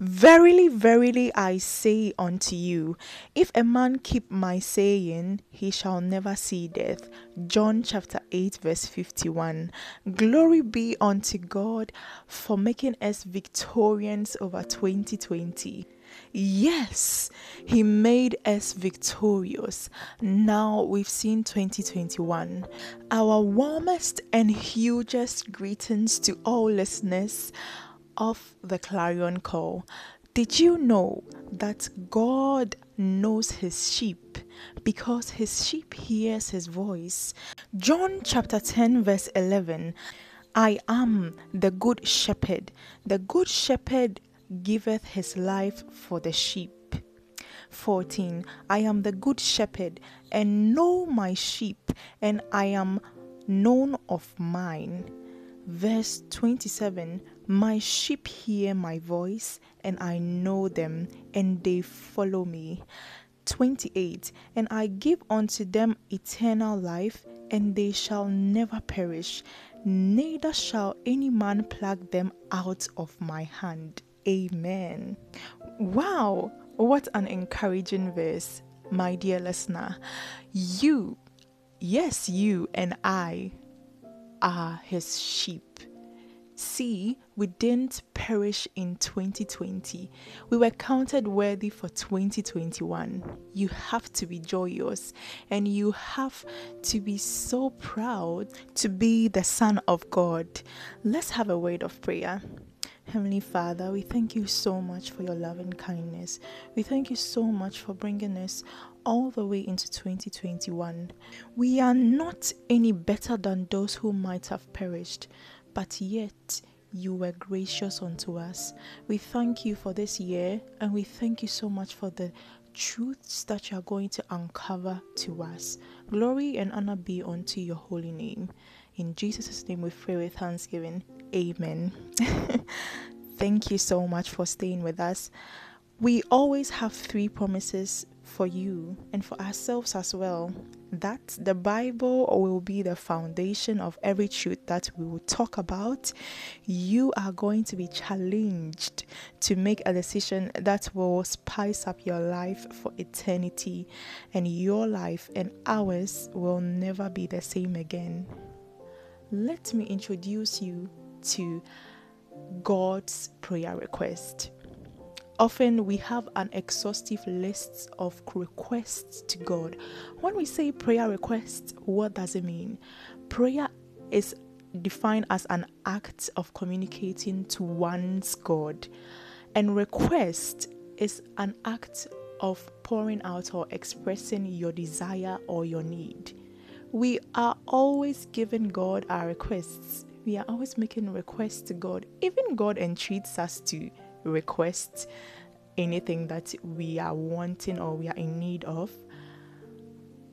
Verily, verily, I say unto you, if a man keep my saying, he shall never see death. John chapter 8 verse 51. Glory be unto God for making us victorious over 2020. Yes, he made us victorious. Now we've seen 2021. Our warmest and hugest greetings to all listeners of the Clarion Call. Did you know that God knows his sheep because his sheep hears his voice? John chapter 10 verse 11. I am the good shepherd. The good shepherd giveth his life for the sheep. 14. I am the good shepherd, and know my sheep, and I am known of mine. Verse 27. My sheep hear my voice, and I know them, and they follow me. 28. And I give unto them eternal life, and they shall never perish, neither shall any man pluck them out of my hand. Amen. Wow, what an encouraging verse, my dear listener. You, yes, you and I are his sheep. See, we didn't perish in 2020. We were counted worthy for 2021. You have to be joyous, and you have to be so proud to be the Son of God. Let's have a word of prayer. Heavenly Father, we thank you so much for your love and kindness. We thank you so much for bringing us all the way into 2021. We are not any better than those who might have perished, but yet you were gracious unto us. We thank you for this year, and we thank you so much for the truths that you are going to uncover to us. Glory and honor be unto your holy name. In Jesus' name we pray with thanksgiving. Amen. Thank you so much for staying with us. We always have three promises for you and for ourselves as well, that the Bible will be the foundation of every truth that we will talk about. You are going to be challenged to make a decision that will spice up your life for eternity, and your life and ours will never be the same again. Let me introduce you to God's prayer request. Often we have an exhaustive list of requests to God. When we say prayer request, what does it mean? Prayer is defined as an act of communicating to one's God, and request is an act of pouring out or expressing your desire or your need. We are always giving God our requests. We are always making requests to God. Even God entreats us to request anything that we are wanting or we are in need of.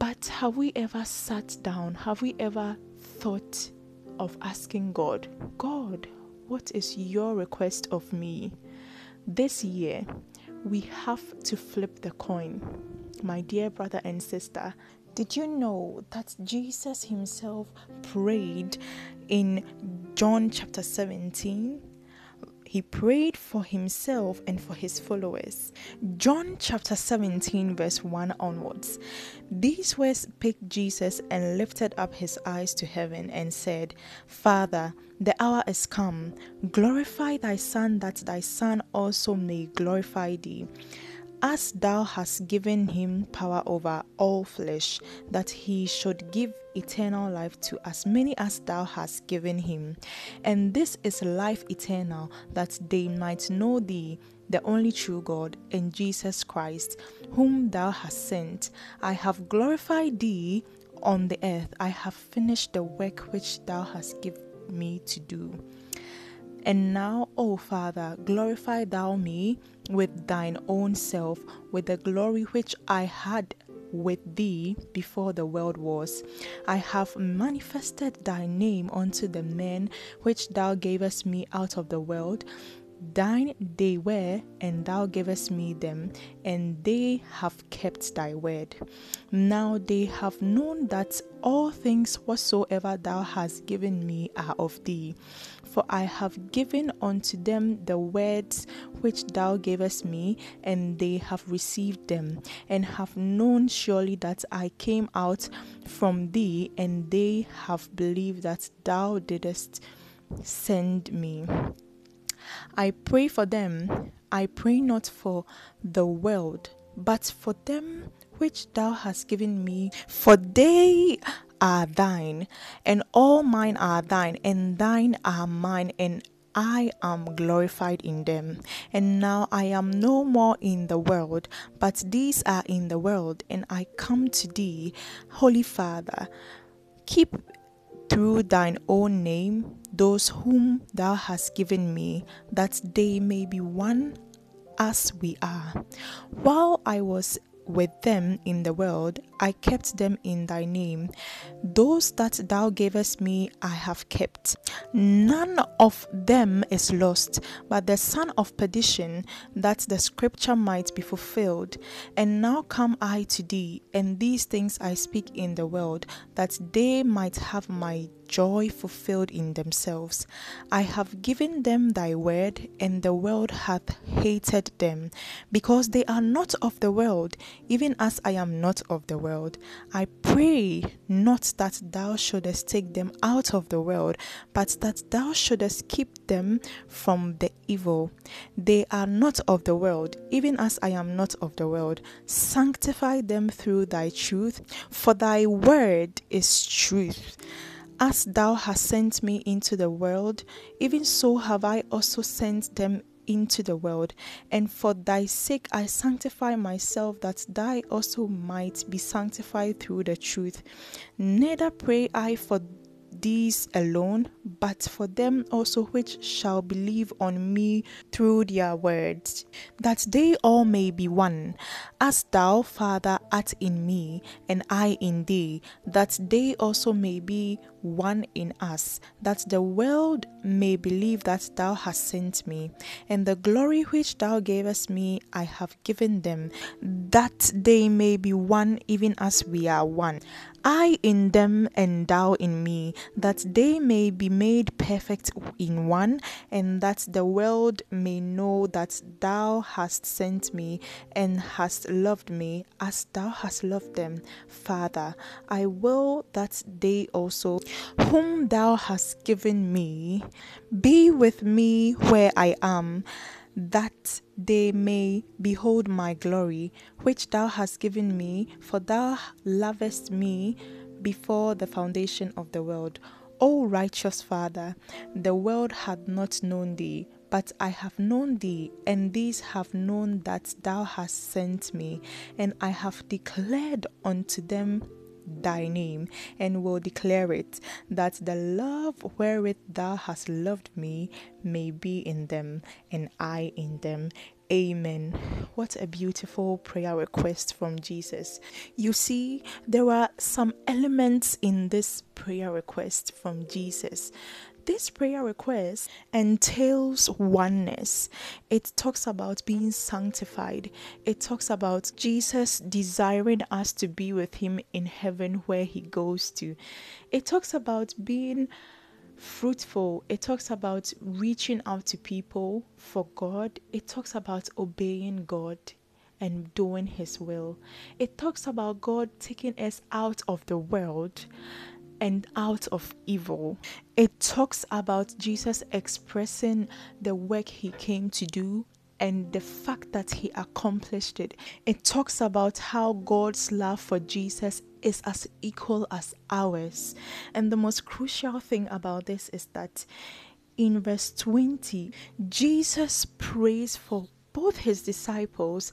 But have we ever sat down? Have we ever thought of asking God, God, what is your request of me? This year, we have to flip the coin. My dear brother and sister, did you know that Jesus himself prayed in John chapter 17? He prayed for himself and for his followers. John chapter 17 verse 1 onwards. These words picked Jesus and lifted up his eyes to heaven and said, Father, the hour is come. Glorify thy Son, that thy Son also may glorify thee, as thou hast given him power over all flesh, that he should give eternal life to as many as thou hast given him. And this is life eternal, that they might know thee, the only true God, and Jesus Christ, whom thou hast sent. I have glorified thee on the earth. I have finished the work which thou hast given me to do. And now, O Father, glorify thou me with thine own self, with the glory which I had with thee before the world was. I have manifested thy name unto the men which thou gavest me out of the world. Thine they were, and thou gavest me them, and they have kept thy word. Now they have known that all things whatsoever thou hast given me are of thee. for I have given unto them the words which thou gavest me, and they have received them, and have known surely that I came out from thee, and they have believed that thou didst send me. I pray for them. I pray not for the world, but for them which thou hast given me, for they are thine, and all mine are thine, and thine are mine, and I am glorified in them. And now I am no more in the world, but these are in the world, and I come to thee. Holy Father, keep through thine own name those whom thou hast given me, that they may be one as we are. While I was with them in the world, I kept them in thy name. Those that thou gavest me I have kept. None of them is lost, but the son of perdition, that the scripture might be fulfilled. And now come I to thee, and these things I speak in the world, that they might have my joy fulfilled in themselves. I have given them thy word, and the world hath hated them, because they are not of the world, even as I am not of the world. I pray not that thou shouldest take them out of the world, but that thou shouldest keep them from the evil. They are not of the world, even as I am not of the world. Sanctify them through thy truth, for thy word is truth. As thou hast sent me into the world, even so have I also sent them into the world. And for thy sake I sanctify myself, that thou also might be sanctified through the truth. Neither pray I for these alone, but for them also which shall believe on me through their words, that they all may be one, as thou, Father, art in me, and I in thee, that they also may be one in us, that the world may believe that thou hast sent me. And the glory which thou gavest me I have given them, that they may be one, even as we are one, I in them and thou in me, that they may be made perfect in one, and that the world may know that thou hast sent me, and hast loved me as thou hast loved them. Father, I will that they also whom thou hast given me be with me where I am, that they may behold my glory which thou hast given me, for thou lovest me before the foundation of the world. O righteous Father, the world had not known thee, but I have known thee, and these have known that thou hast sent me. And I have declared unto them thy name, and will declare it, that the love wherewith thou hast loved me may be in them, and I in them. Amen. What a beautiful prayer request from Jesus. You see, there are some elements in this prayer request from Jesus. This prayer request entails oneness. It talks about being sanctified. It talks about Jesus desiring us to be with him in heaven where he goes to. It talks about being fruitful. It talks about reaching out to people for God. It talks about obeying God and doing his will. It talks about God taking us out of the world and out of evil. It talks about Jesus expressing the work he came to do and the fact that he accomplished it. It talks about how God's love for Jesus is as equal as ours. And the most crucial thing about this is that in verse 20, Jesus prays for both his disciples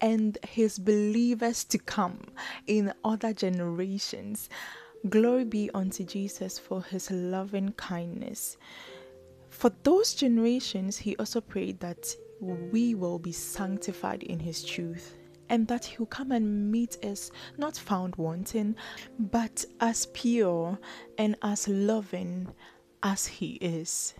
and his believers to come in other generations. Glory be unto Jesus for his loving kindness. For those generations, he also prayed that we will be sanctified in his truth, and that he will come and meet us, not found wanting, but as pure and as loving as he is.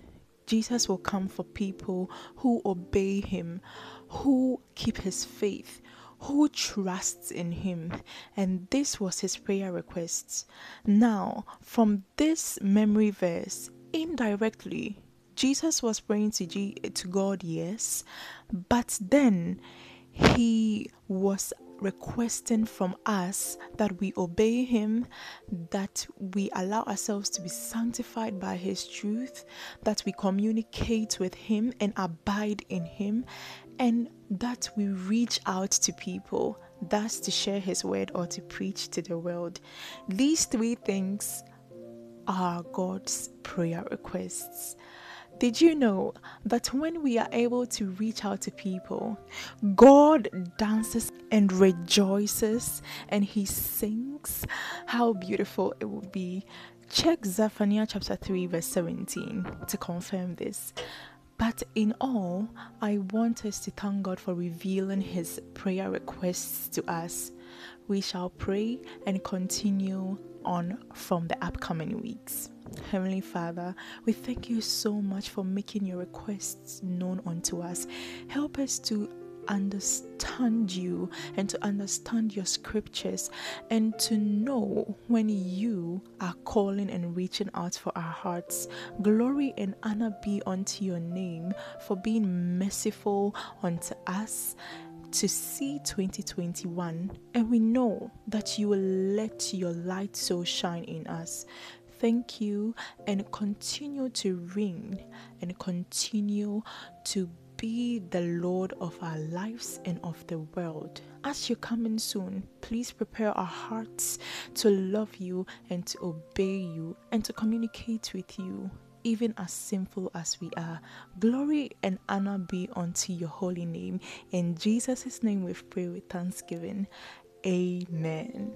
Jesus will come for people who obey him, who keep his faith, who trusts in him. And this was his prayer request. Now, from this memory verse, indirectly, Jesus was praying to God, yes, but then he was requesting from us that we obey him, that we allow ourselves to be sanctified by his truth, that we communicate with him and abide in him, and that we reach out to people, thus to share his word or to preach to the world. These three things are God's prayer requests. Did you know that when we are able to reach out to people, God dances and rejoices and he sings? How beautiful it would be. Check Zephaniah chapter 3 verse 17 to confirm this. But in all, I want us to thank God for revealing his prayer requests to us. We shall pray and continue on from the upcoming weeks. Heavenly Father, we thank you so much for making your requests known unto us. Help us to understand you and to understand your scriptures and to know when you are calling and reaching out for our hearts. Glory and honor be unto your name for being merciful unto us to see 2021, and we know that you will let your light so shine in us. Thank you, and continue to reign and continue to be the Lord of our lives and of the world. As you come in soon, please prepare our hearts to love you and to obey you and to communicate with you, even as sinful as we are. Glory and honor be unto your holy name. In Jesus' name we pray with thanksgiving. Amen.